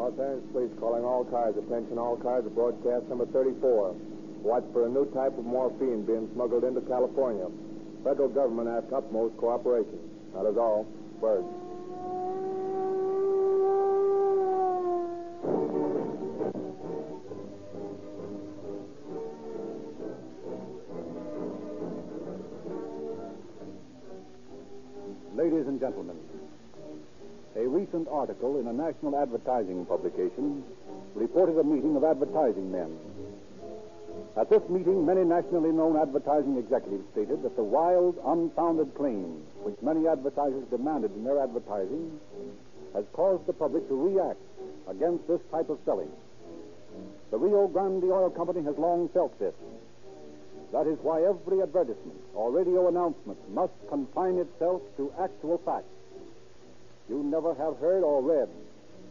Los Angeles Police calling all cars. Attention all cars to broadcast number 34. Watch for a new type of morphine being smuggled into California. Federal government asks utmost cooperation. That is all. Bird. Ladies and gentlemen, a recent article in a national advertising publication reported a meeting of advertising men. At this meeting, many nationally known advertising executives stated that the wild, unfounded claims which many advertisers demanded in their advertising has caused the public to react against this type of selling. The Rio Grande Oil Company has long felt this. That is why every advertisement or radio announcement must confine itself to actual facts. You never have heard or read,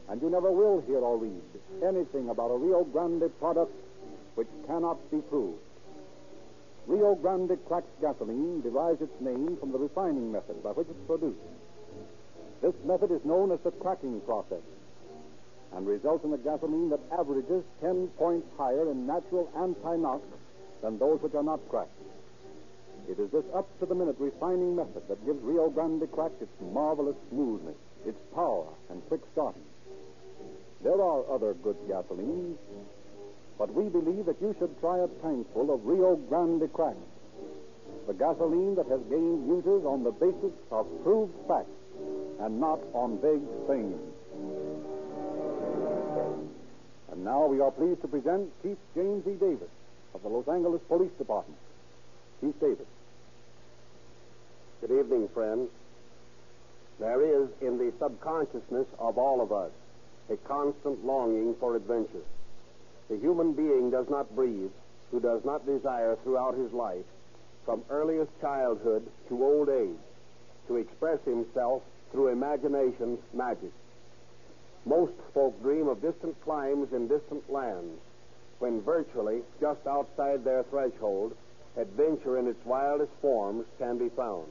and you never will hear or read anything about a Rio Grande product which cannot be proved. Rio Grande Cracked Gasoline derives its name from the refining method by which it's produced. This method is known as the cracking process and results in a gasoline that averages 10 points higher in natural anti-knock than those which are not cracked. It is this up-to-the-minute refining method that gives Rio Grande Cracked its marvelous smoothness, its power, and quick starting. There are other good gasolines, but we believe that you should try a tankful of Rio Grande Cracked, the gasoline that has gained users on the basis of proved facts and not on vague claims. And now we are pleased to present Chief James E. Davis of the Los Angeles Police Department. Chief Davis. Good evening, friends. There is in the subconsciousness of all of us a constant longing for adventure. The human being does not breathe who does not desire throughout his life, from earliest childhood to old age, to express himself through imagination's magic. Most folk dream of distant climes in distant lands, when virtually just outside their threshold, adventure in its wildest forms can be found.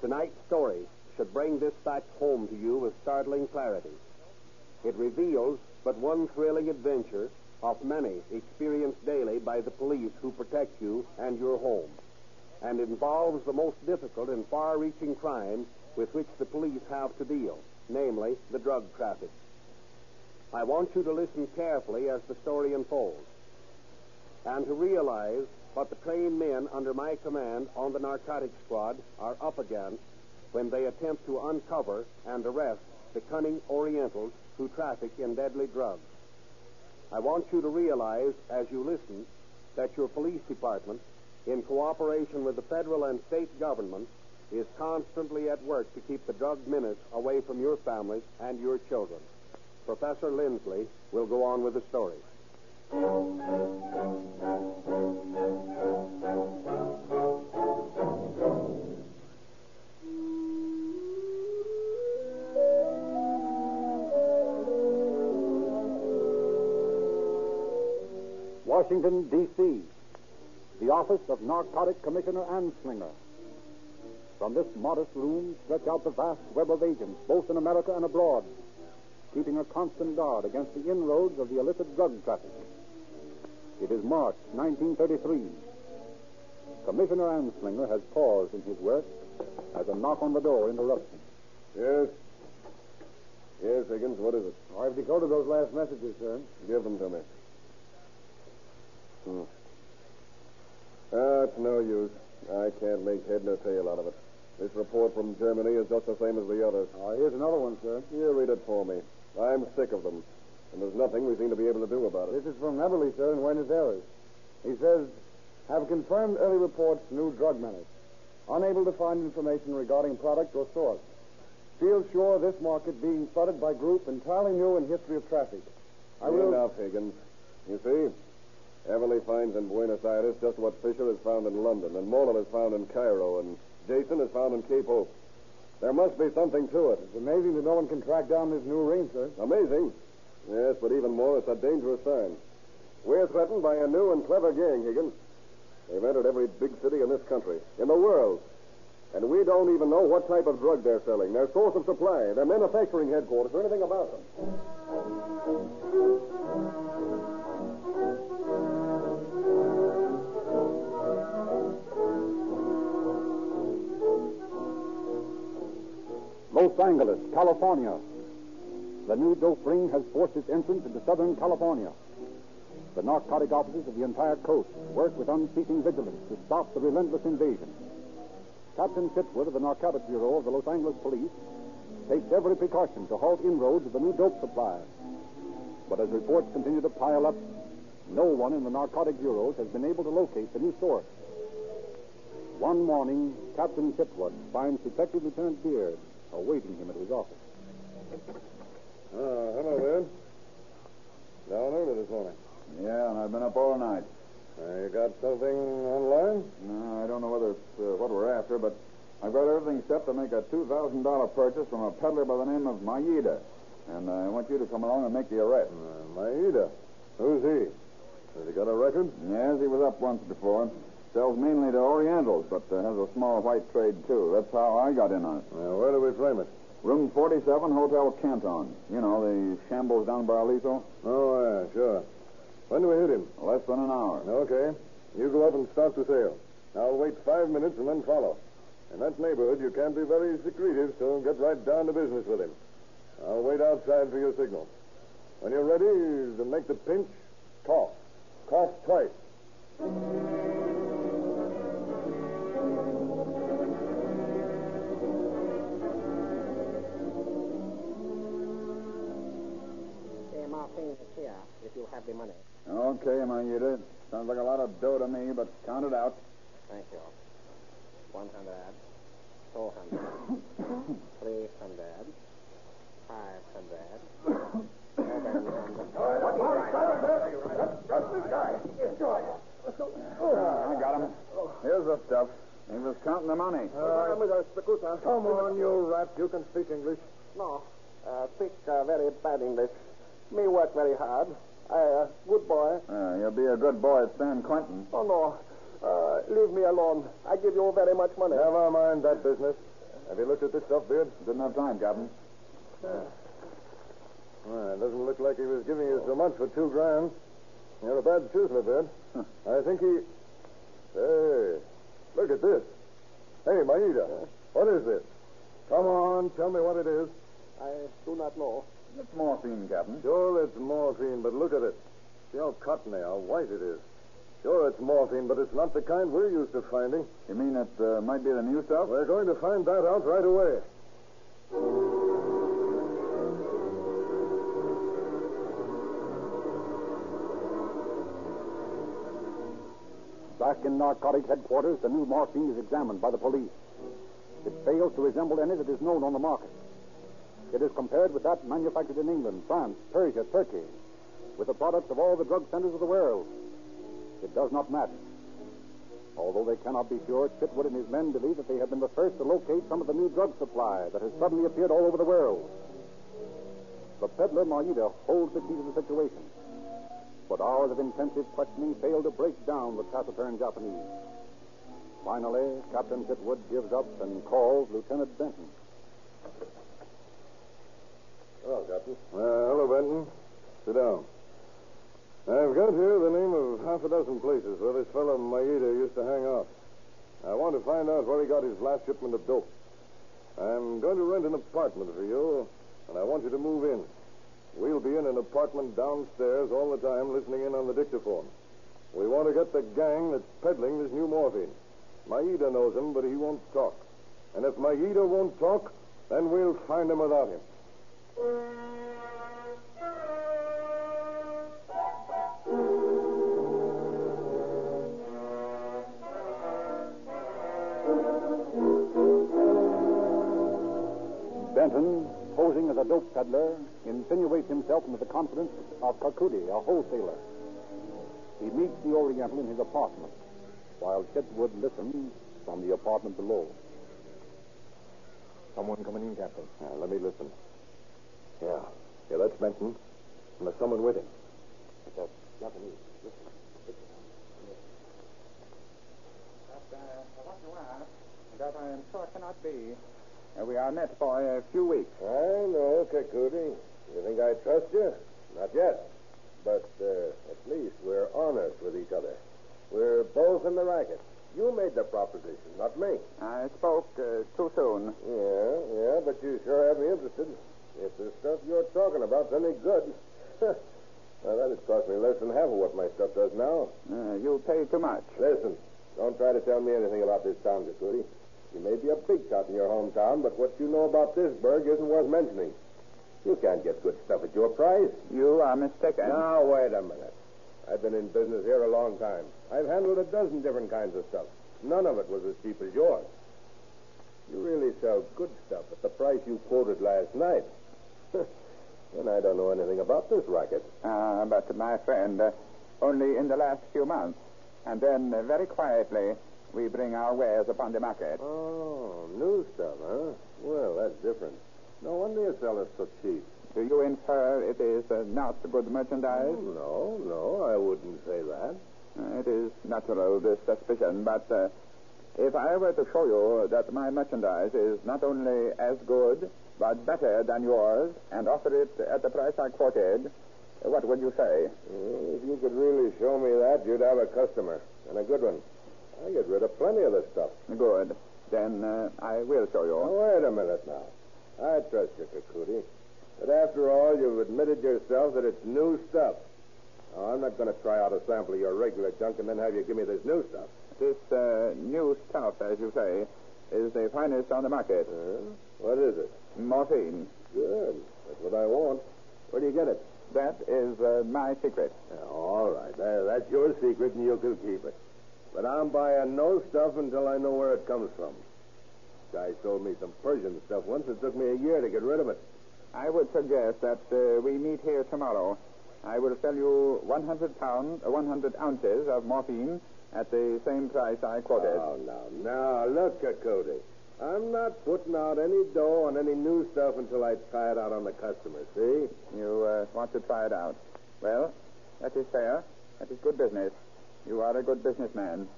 Tonight's story should bring this fact home to you with startling clarity. It reveals but one thrilling adventure of many experienced daily by the police who protect you and your home, and involves the most difficult and far-reaching crime with which the police have to deal, namely the drug traffic. I want you to listen carefully as the story unfolds, and to realize what the trained men under my command on the narcotics squad are up against when they attempt to uncover and arrest the cunning Orientals who traffic in deadly drugs. I want you to realize, as you listen, that your police department, in cooperation with the federal and state government, is constantly at work to keep the drug menace away from your families and your children. Professor Lindsley will go on with the story. Washington, D.C., the office of Narcotic Commissioner Anslinger. From this modest room stretch out the vast web of agents, both in America and abroad, keeping a constant guard against the inroads of the illicit drug traffic. It is March 1933. Commissioner Anslinger has paused in his work as a knock on the door interrupts him. Yes. Yes, Higgins, what is it? Oh, I've decoded those last messages, sir. Give them to me. It's no use. I can't make head nor tail out of it. This report from Germany is just the same as the others. Oh, here's another one, sir. You read it for me. I'm sick of them. And there's nothing we seem to be able to do about it. This is from Everly, sir, in Buenos Aires. He says, have confirmed early reports, new drug menace. Unable to find information regarding product or source. Feel sure this market being flooded by group entirely new in history of traffic. Enough, Higgins. You see, Everly finds in Buenos Aires just what Fisher has found in London, and Moeller has found in Cairo, and Jason has found in Cape Hope. There must be something to it. It's amazing that no one can track down this new ring, sir. Amazing? Yes, but even more, it's a dangerous sign. We're threatened by a new and clever gang, Higgins. They've entered every big city in this country, in the world. And we don't even know what type of drug they're selling, their source of supply, their manufacturing headquarters, or anything about them. Los Angeles, California. The new dope ring has forced its entrance into Southern California. The narcotic officers of the entire coast work with unceasing vigilance to stop the relentless invasion. Captain Chitwood of the Narcotic Bureau of the Los Angeles Police takes every precaution to halt inroads of the new dope supply. But as reports continue to pile up, no one in the narcotic bureaus has been able to locate the new source. One morning, Captain Chitwood finds Detective Lieutenant Pierce awaiting him at his office. Hello, Ed. Down early this morning. Yeah, and I've been up all night. You got something online? No, I don't know whether it's what we're after, but I've got everything set to make a $2,000 purchase from a peddler by the name of Maeda. And I want you to come along and make the arrest. Maeda? Who's he? Has he got a record? Yes, he was up once before. Sells mainly to Orientals, but has a small white trade, too. That's how I got in on it. Well, where do we frame it? Room 47, Hotel Canton. You know, the shambles down by Aliso. Oh, yeah, sure. When do we hit him? Less than an hour. Okay. You go up and start the sale. I'll wait 5 minutes and then follow. In that neighborhood, you can't be very secretive, so get right down to business with him. I'll wait outside for your signal. When you're ready to make the pinch, cough. Cough twice. Say, Martin is here, if you have the money. Okay, Maeda. Sounds like a lot of dough to me, but count it out. Thank you. 100, 200, 300, 500, 700. That's the guy. I got him. Here's the stuff. He was counting the money. Come on, you rat. You can speak English. No. Speak very bad English. Me work very hard. I good boy. You'll be a good boy at San Quentin. Oh, no. Leave me alone. I give you very much money. Never mind that business. Have you looked at this stuff, Beard? Didn't have time, Captain. Well, it doesn't look like he was giving you so much for $2,000. You're a bad choosler, Beard. I think he... Hey, look at this. Hey, Maeda, what is this? Come on, tell me what it is. I do not know. It's morphine, Captain. Sure, it's morphine, but look at it. See how cottony, how white it is. Sure, it's morphine, but it's not the kind we're used to finding. You mean it might be the new stuff? We're going to find that out right away. Back in narcotic headquarters, the new morphine is examined by the police. It fails to resemble any that is known on the market. It is compared with that manufactured in England, France, Persia, Turkey, with the products of all the drug centers of the world. It does not match. Although they cannot be sure, Chitwood and his men believe that they have been the first to locate some of the new drug supply that has suddenly appeared all over the world. The peddler, Maeda, holds the key to the situation. But hours of intensive questioning failed to break down the taciturn Japanese. Finally, Captain Chitwood gives up and calls Lieutenant Benton. Hello, Captain. Hello, Benton. Sit down. I've got here the name of half a dozen places where this fellow Maeda used to hang out. I want to find out where he got his last shipment of dope. I'm going to rent an apartment for you, and I want you to move in. We'll be in an apartment downstairs all the time listening in on the dictaphone. We want to get the gang that's peddling this new morphine. Maeda knows him, but he won't talk. And if Maeda won't talk, then we'll find him without him. Benton, posing as a dope peddler, insinuates himself into the confidence of Kakudi, a wholesaler. He meets the Oriental in his apartment, while Chitwood listens from the apartment below. Someone coming in, Captain. Let me listen. Yeah, that's Benton. And there's someone with him. It's a Japanese. Listen. But what you ask, that I am sure cannot be. We are met by a few weeks. I know, Kakudi. You think I trust you? Not yet. But at least we're honest with each other. We're both in the racket. You made the proposition, not me. I spoke too soon. Yeah, but you sure have me interested. If the stuff you're talking about's any good... Well, that'd cost me less than half of what my stuff does now. You pay too much. Listen, don't try to tell me anything about this town, Kakudi. You may be a big shot in your hometown, but what you know about this burg isn't worth mentioning. You can't get good stuff at your price. You are mistaken. Now, wait a minute. I've been in business here a long time. I've handled a dozen different kinds of stuff. None of it was as cheap as yours. You really sell good stuff at the price you quoted last night. And I don't know anything about this racket. But, my friend, only in the last few months. And then, very quietly, we bring our wares upon the market. Oh, new stuff, huh? Well, that's different. No wonder you sell it so cheap. Do you infer it is not good merchandise? No, I wouldn't say that. It is natural, this suspicion, but if I were to show you that my merchandise is not only as good... but better than yours, and offer it at the price I quoted, what would you say? If you could really show me that, you'd have a customer, and a good one. I get rid of plenty of this stuff. Good. Then I will show you. Now, wait a minute now. I trust you, Kakudi. But after all, you've admitted yourself that it's new stuff. Now, I'm not going to try out a sample of your regular junk and then have you give me this new stuff. This new stuff, as you say, is the finest on the market. What is it? Morphine. Good. That's what I want. Where do you get it? That is my secret. All right. That's your secret, and you can keep it. But I'm buying no stuff until I know where it comes from. This guy sold me some Persian stuff once. It took me a year to get rid of it. I would suggest that we meet here tomorrow. I will sell you 100 ounces of morphine at the same price I quoted. Oh, now, look, Kakudi. I'm not putting out any dough on any new stuff until I try it out on the customer, see? You want to try it out. Well, that is fair. That is good business. You are a good businessman.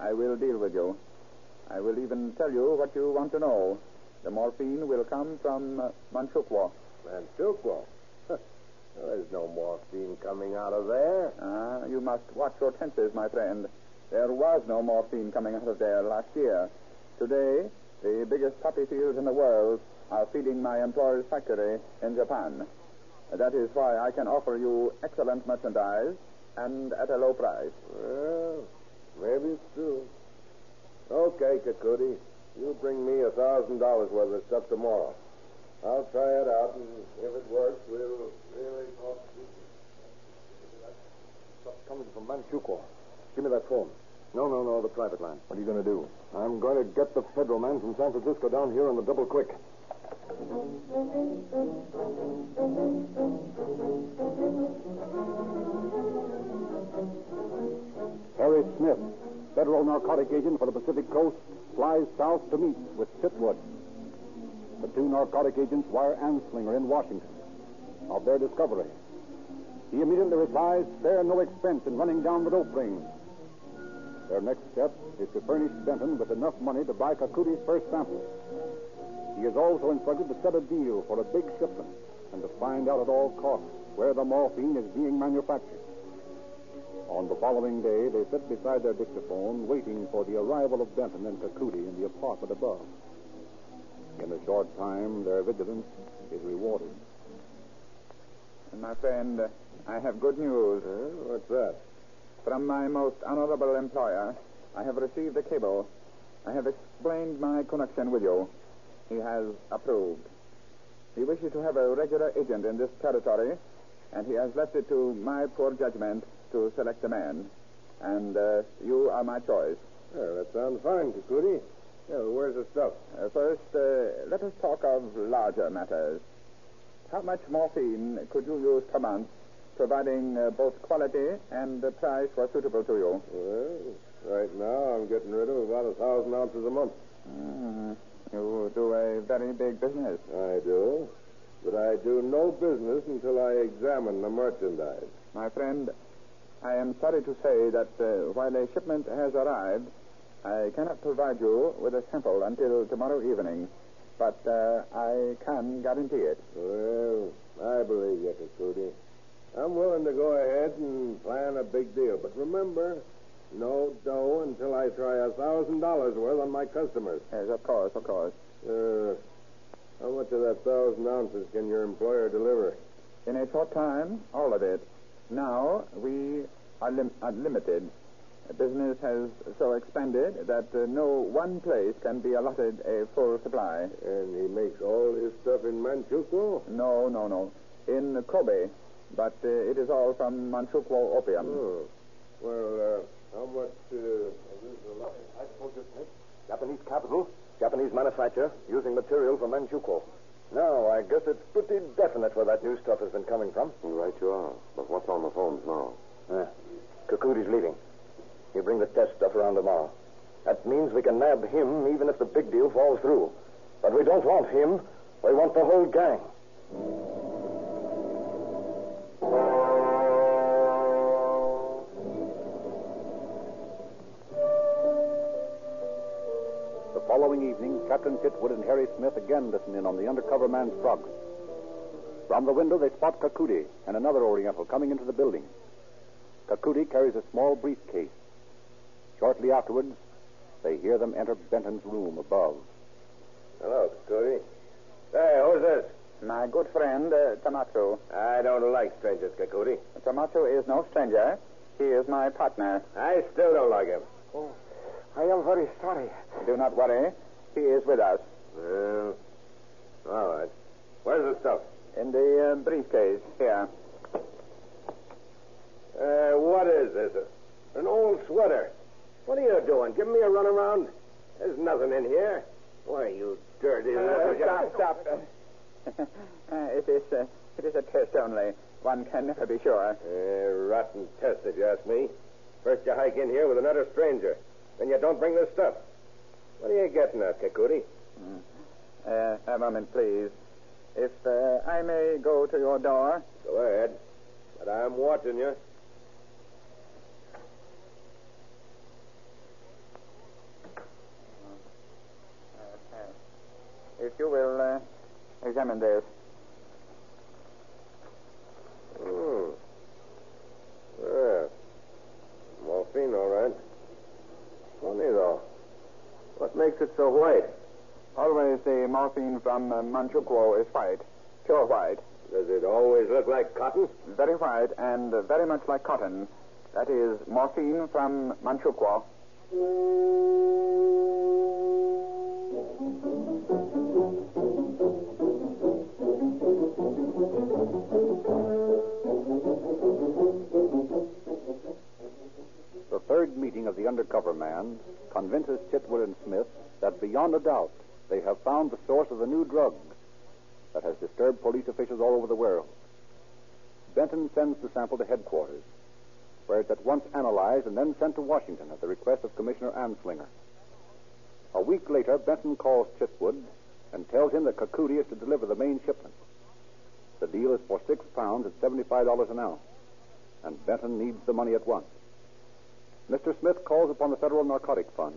I will deal with you. I will even tell you what you want to know. The morphine will come from Manchukuo. Manchukuo? There's no morphine coming out of there. You must watch your tenses, my friend. There was no morphine coming out of there last year. Today... the biggest poppy fields in the world are feeding my employer's factory in Japan. That is why I can offer you excellent merchandise and at a low price. Well, maybe it's true. Okay, Kakudi. You bring me $1,000 worth of stuff tomorrow. I'll try it out, and if it works, we'll really talk. Stuff coming from Manchukuo. Give me that phone. No, the private line. What are you going to do? I'm going to get the federal man from San Francisco down here on the double quick. Harry Smith, federal narcotic agent for the Pacific Coast, flies south to meet with Chitwood. The two narcotic agents wire Anslinger in Washington of their discovery. He immediately replies, spare no expense in running down the dope rings. Their next step is to furnish Benton with enough money to buy Kakudi's first sample. He is also instructed to set a deal for a big shipment and to find out at all costs where the morphine is being manufactured. On the following day, they sit beside their dictaphone waiting for the arrival of Benton and Kakudi in the apartment above. In a short time, their vigilance is rewarded. And my friend, I have good news. What's that? From my most honorable employer, I have received a cable. I have explained my connection with you. He has approved. He wishes to have a regular agent in this territory, and he has left it to my poor judgment to select a man. And you are my choice. Well, that sounds fine, Kakudi. Yeah, where's the stuff? First, let us talk of larger matters. How much morphine could you use per month, providing both quality and the price were suitable to you? Well, right now I'm getting rid of about 1,000 ounces a month. You do a very big business. I do. But I do no business until I examine the merchandise. My friend, I am sorry to say that while a shipment has arrived, I cannot provide you with a sample until tomorrow evening. but I can guarantee it. Well, I believe you, Kakudi. I'm willing to go ahead and plan a big deal, but remember, no dough until I try $1,000 worth on my customers. Yes, of course, of course. How much of that 1,000 ounces can your employer deliver? In a short time, all of it. Now, we are limited. Business has so expanded that no one place can be allotted a full supply. And he makes all his stuff in Manchukuo? No. In Kobe. But it is all from Manchukuo opium. Oh. Well, how much of this is allotted? I suppose it's Japanese capital, Japanese manufacture, using material from Manchukuo. Now, I guess it's pretty definite where that new stuff has been coming from. You're right, you are. But what's on the phones now? Kakudi's leaving. He'll bring the test stuff around tomorrow. That means we can nab him even if the big deal falls through. But we don't want him. We want the whole gang. The following evening, Captain Chitwood and Harry Smith again listen in on the undercover man's progress. From the window, they spot Kakudi and another Oriental coming into the building. Kakudi carries a small briefcase. Shortly afterwards, they hear them enter Benton's room above. Hello, Kakudi. Hey, who's this? My good friend, Tamatsu. I don't like strangers, Kakudi. Tamatsu is no stranger. He is my partner. I still don't like him. Oh, I am very sorry. Do not worry. He is with us. Well, all right. Where's the stuff? In the briefcase, here. What is this? An old sweater. What are you doing? Give me a runaround? There's nothing in here. Why, you dirty... Stop. It is a test only. One can never be sure. Rotten test, if you ask me. First you hike in here with another stranger. Then you don't bring this stuff. What are you getting at, Kakudi? A moment, please. If I may go to your door... Go ahead. But I'm watching you. If you will, examine this. Yeah. Morphine, all right. Funny, though. What makes it so white? Always the morphine from Manchukuo is white. Pure white. Does it always look like cotton? Very white and very much like cotton. That is morphine from Manchukuo. The third meeting of the undercover man convinces Chitwood and Smith that beyond a doubt they have found the source of the new drug that has disturbed police officials all over the world. Benton sends the sample to headquarters, where it's at once analyzed and then sent to Washington at the request of Commissioner Anslinger. A week later, Benton calls Chitwood and tells him that Kakudi is to deliver the main shipment. The deal is for 6 pounds at $75 an ounce, and Benton needs the money at once. Mr. Smith calls upon the Federal Narcotic Fund,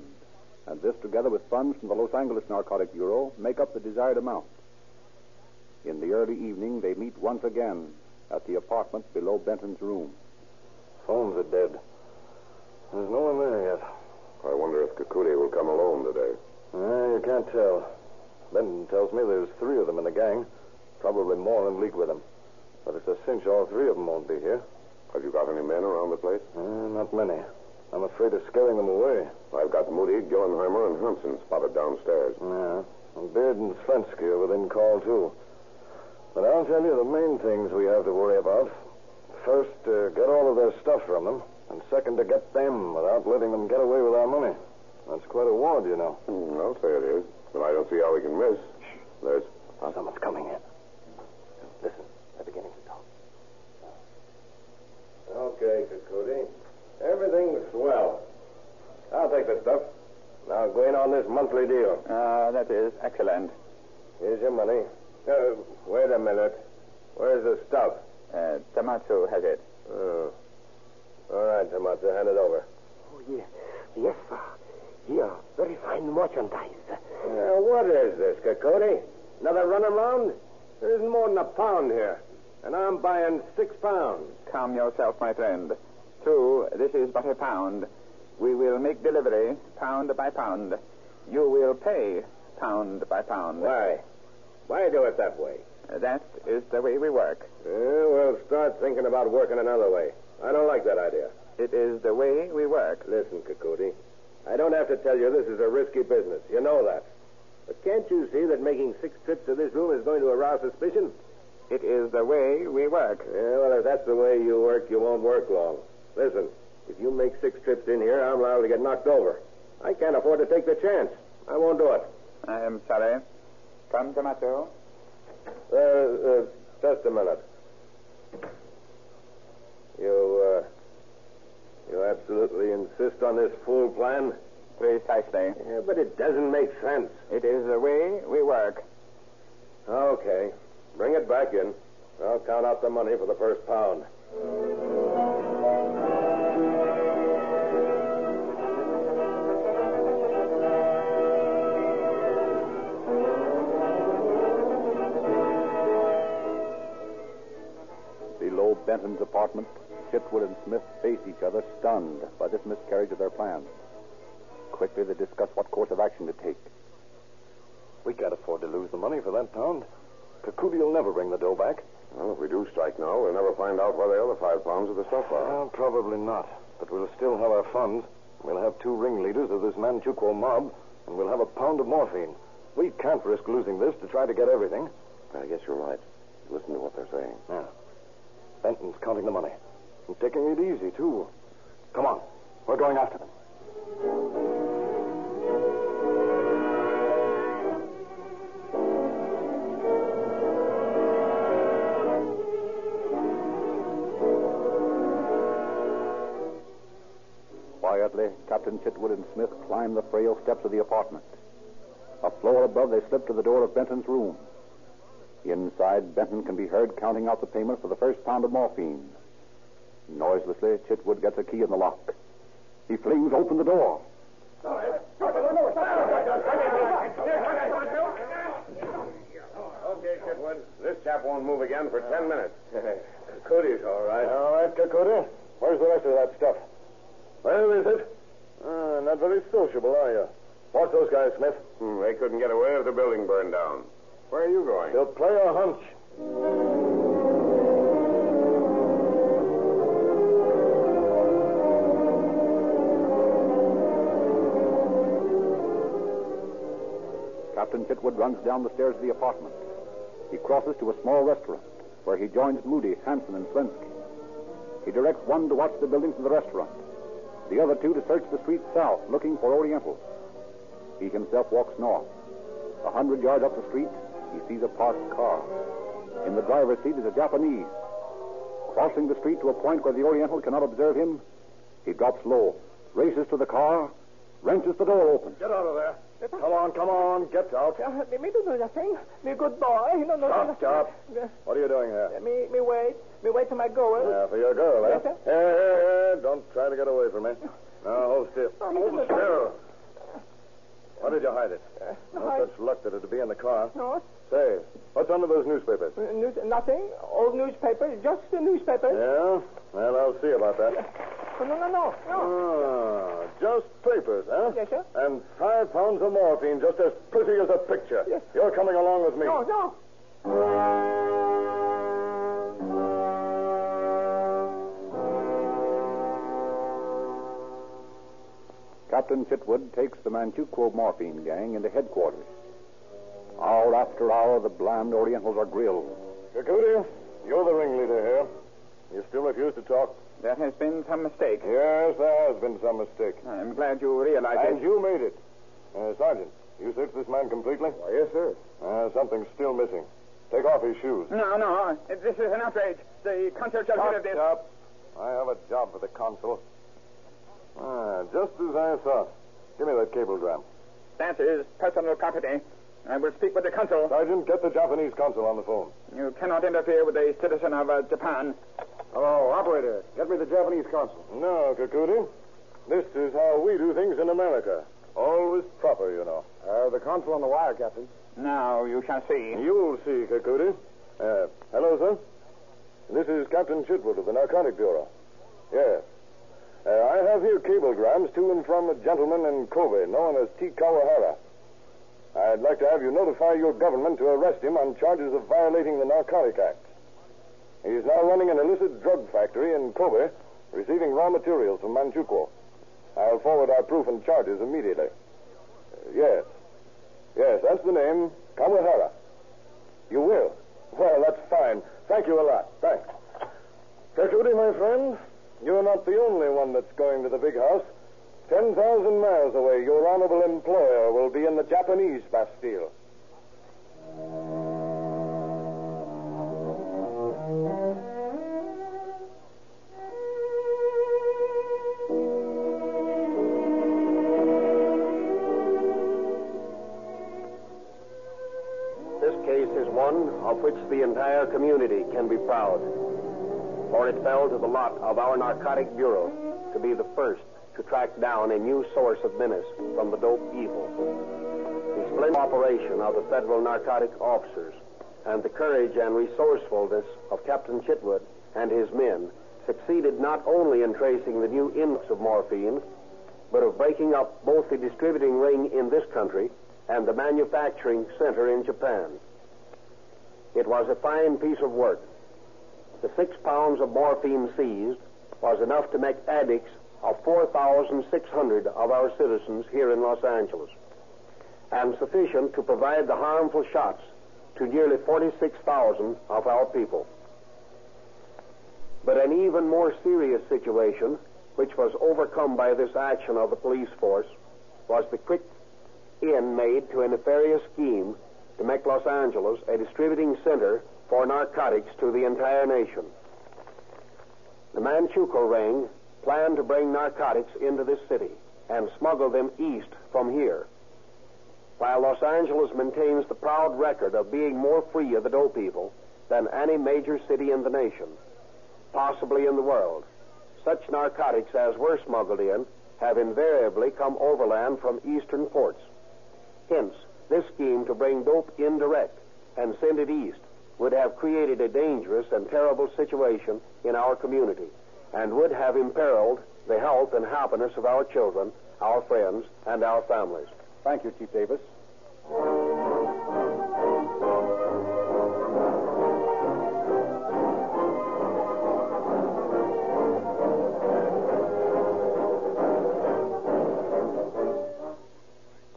and this, together with funds from the Los Angeles Narcotic Bureau, make up the desired amount. In the early evening, they meet once again at the apartment below Benton's room. Phones are dead. There's no one there yet. I wonder if Kakudi will come alone today. You can't tell. Benton tells me there's 3 of them in the gang. Probably more in league with them. But it's a cinch all 3 of them won't be here. Have you got any men around the place? Not many. I'm afraid of scaring them away. I've got Moody, Gillenheimer, and Hermson spotted downstairs. Yeah. And Beard and Svensky are within call, too. But I'll tell you the main things we have to worry about. First, get all of their stuff from them. And second, to get them without letting them get away with our money. That's quite a ward, you know. I'll say it is. But I don't see how we can miss. Shh. There's... Oh, someone's coming in. Listen, they're beginning to talk. Okay, Kakudi. Everything's swell. I'll take the stuff. Now, go in on this monthly deal. That is excellent. Here's your money. Wait a minute. Where's the stuff? Tamatsu has it. All right, Tamatsu, hand it over. Oh, yes. Yes, sir. Here, very fine merchandise. What is this, Kakudi? Another run around? There isn't more than a pound here. And I'm buying 6 pounds. Calm yourself, my friend. True, this is but a pound. We will make delivery pound by pound. You will pay pound by pound. Why? Why do it that way? That is the way we work. Well, start thinking about working another way. I don't like that idea. It is the way we work. Listen, Kakudi, I don't have to tell you this is a risky business. You know that. But can't you see that making 6 trips to this room is going to arouse suspicion? It is the way we work. Yeah, well, if that's the way you work, you won't work long. Listen, if you make 6 trips in here, I'm liable to get knocked over. I can't afford to take the chance. I won't do it. I am sorry. Come, Tamatsu. Just a minute. You absolutely insist on this fool plan? Precisely. Yeah, but it doesn't make sense. It is the way we work. Okay. Bring it back in. I'll count out the money for the first pound. Below Benton's apartment, Chitwood and Smith faced each other, stunned by this miscarriage of their plans. Quickly, they discussed what course of action to take. We can't afford to lose the money for that pound. Kakudi will never bring the dough back. Well, if we do strike now, we'll never find out where the other 5 pounds of the stuff are. Well, probably not. But we'll still have our funds. We'll have 2 ringleaders of this Manchukuo mob, and we'll have a pound of morphine. We can't risk losing this to try to get everything. I guess you're right. Listen to what they're saying. Yeah. Benton's counting the money. And taking it easy, too. Come on. We're going after them. Quietly, Captain Chitwood and Smith climbed the frail steps of the apartment. A floor above, they slipped to the door of Benton's room. Inside, Benton can be heard counting out the payment for the first pound of morphine. Noiselessly, Chitwood gets a key in the lock. He flings open the door. Okay, Chitwood. This chap won't move again for 10 minutes. Kakudi's all right. All right, Kakudi. Where's the rest of that stuff? Where is it? Not very sociable, are you? Watch those guys, Smith. They couldn't get away if the building burned down. Where are you going? They'll play a hunch. Captain Chitwood runs down the stairs of the apartment. He crosses to a small restaurant where he joins Moody, Hanson, and Slensky. He directs one to watch the buildings of the restaurant, the other two to search the streets south looking for Orientals. He himself walks north. 100 yards up the street, he sees a parked car. In the driver's seat is a Japanese. Crossing the street to a point where the Oriental cannot observe him, he drops low, races to the car, wrenches the door open. Get out of there. Come on, get out. Me do nothing. Me good boy. Stop. What are you doing here? Me wait. Me wait till my girl. Yeah, for your girl, eh? Yes, here. Don't try to get away from me. Now, hold still. Hold still. Why did you hide it? No such luck that it'd be in the car. No. Say, what's under those newspapers? Nothing. Old newspapers. Just the newspapers. Yeah? Well, I'll see about that. No. Ah, just papers, huh? Yes, sir. And 5 pounds of morphine, just as pretty as a picture. Yes. You're coming along with me. No. Captain Chitwood takes the Manchukuo morphine gang into headquarters. Hour after hour, the bland Orientals are grilled. Kakudi, you're the ringleader here. You still refuse to talk? There has been some mistake. Yes, there has been some mistake. I'm glad you realize it. And you made it. Sergeant, you searched this man completely? Why, yes, sir. Something's still missing. Take off his shoes. No. This is an outrage. The consul shall hear of this. Stop. I have a job for the consul. Just as I thought. Give me that cablegram. That is personal property. I will speak with the consul. Sergeant, get the Japanese consul on the phone. You cannot interfere with a citizen of Japan. Hello, operator. Get me the Japanese consul. No, Kakudi. This is how we do things in America. Always proper, you know. The consul on the wire, Captain. Now, you shall see. You'll see, Kakudi. Hello, sir. This is Captain Chitwood of the Narcotic Bureau. Yes. I have here cablegrams to and from a gentleman in Kobe known as T. Kawahara. I'd like to have you notify your government to arrest him on charges of violating the Narcotic Act. He's now running an illicit drug factory in Kobe, receiving raw materials from Manchukuo. I'll forward our proof and charges immediately. Yes. Yes, that's the name, Kawahara. You will? Well, that's fine. Thank you a lot. Thanks. Kakudi, my friend, you're not the only one that's going to the big house. 10,000 miles away, your honorable employer will be in the Japanese Bastille. Of which the entire community can be proud. For it fell to the lot of our Narcotic Bureau to be the first to track down a new source of menace from the dope evil. The splendid cooperation of the federal narcotic officers and the courage and resourcefulness of Captain Chitwood and his men succeeded not only in tracing the new influx of morphine, but of breaking up both the distributing ring in this country and the manufacturing center in Japan. It was a fine piece of work. The 6 pounds of morphine seized was enough to make addicts of 4,600 of our citizens here in Los Angeles, and sufficient to provide the harmful shots to nearly 46,000 of our people. But an even more serious situation, which was overcome by this action of the police force, was the quick end made to a nefarious scheme to make Los Angeles a distributing center for narcotics to the entire nation. The Manchukuo ring planned to bring narcotics into this city and smuggle them east from here, while Los Angeles maintains the proud record of being more free of the dope evil than any major city in the nation, possibly in the world. Such narcotics as were smuggled in have invariably come overland from eastern ports. Hence, this scheme to bring dope indirect and send it east would have created a dangerous and terrible situation in our community and would have imperiled the health and happiness of our children, our friends, and our families. Thank you, Chief Davis.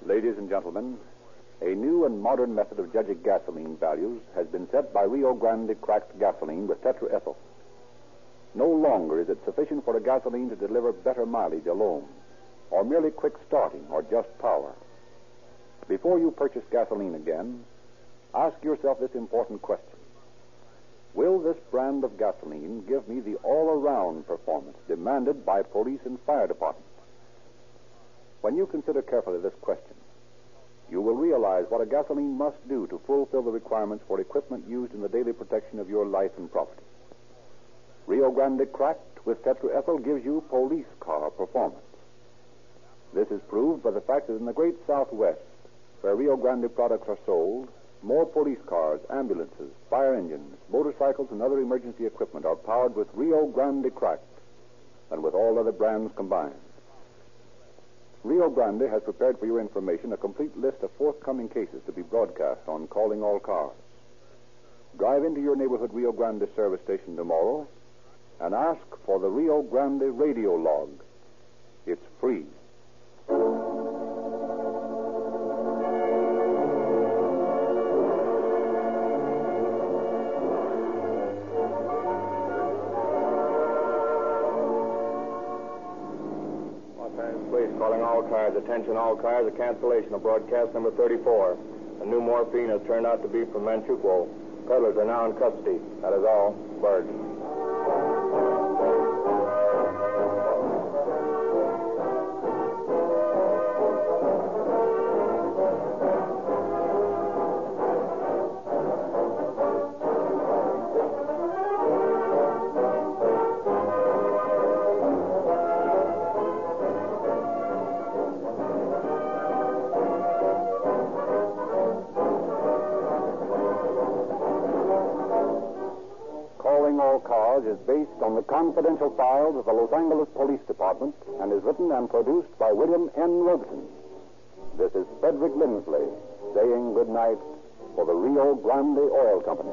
Ladies and gentlemen, a new and modern method of judging gasoline values has been set by Rio Grande Cracked Gasoline with Tetraethyl. No longer is it sufficient for a gasoline to deliver better mileage alone, or merely quick starting or just power. Before you purchase gasoline again, ask yourself this important question. Will this brand of gasoline give me the all-around performance demanded by police and fire departments? When you consider carefully this question, you will realize what a gasoline must do to fulfill the requirements for equipment used in the daily protection of your life and property. Rio Grande Cracked with Tetraethyl gives you police car performance. This is proved by the fact that in the great Southwest, where Rio Grande products are sold, more police cars, ambulances, fire engines, motorcycles, and other emergency equipment are powered with Rio Grande Cracked than with all other brands combined. Rio Grande has prepared for your information a complete list of forthcoming cases to be broadcast on Calling All Cars. Drive into your neighborhood Rio Grande service station tomorrow and ask for the Rio Grande radio log. It's free. Calling all cars, attention all cars, a cancellation of broadcast number 34. A new morphine has turned out to be from Manchukuo. Peddlers are now in custody. That is all. Bird. Calling All Cars is based on the confidential files of the Los Angeles Police Department and is written and produced by William N. Robson. This is Frederick Lindsley saying good night for the Rio Grande Oil Company.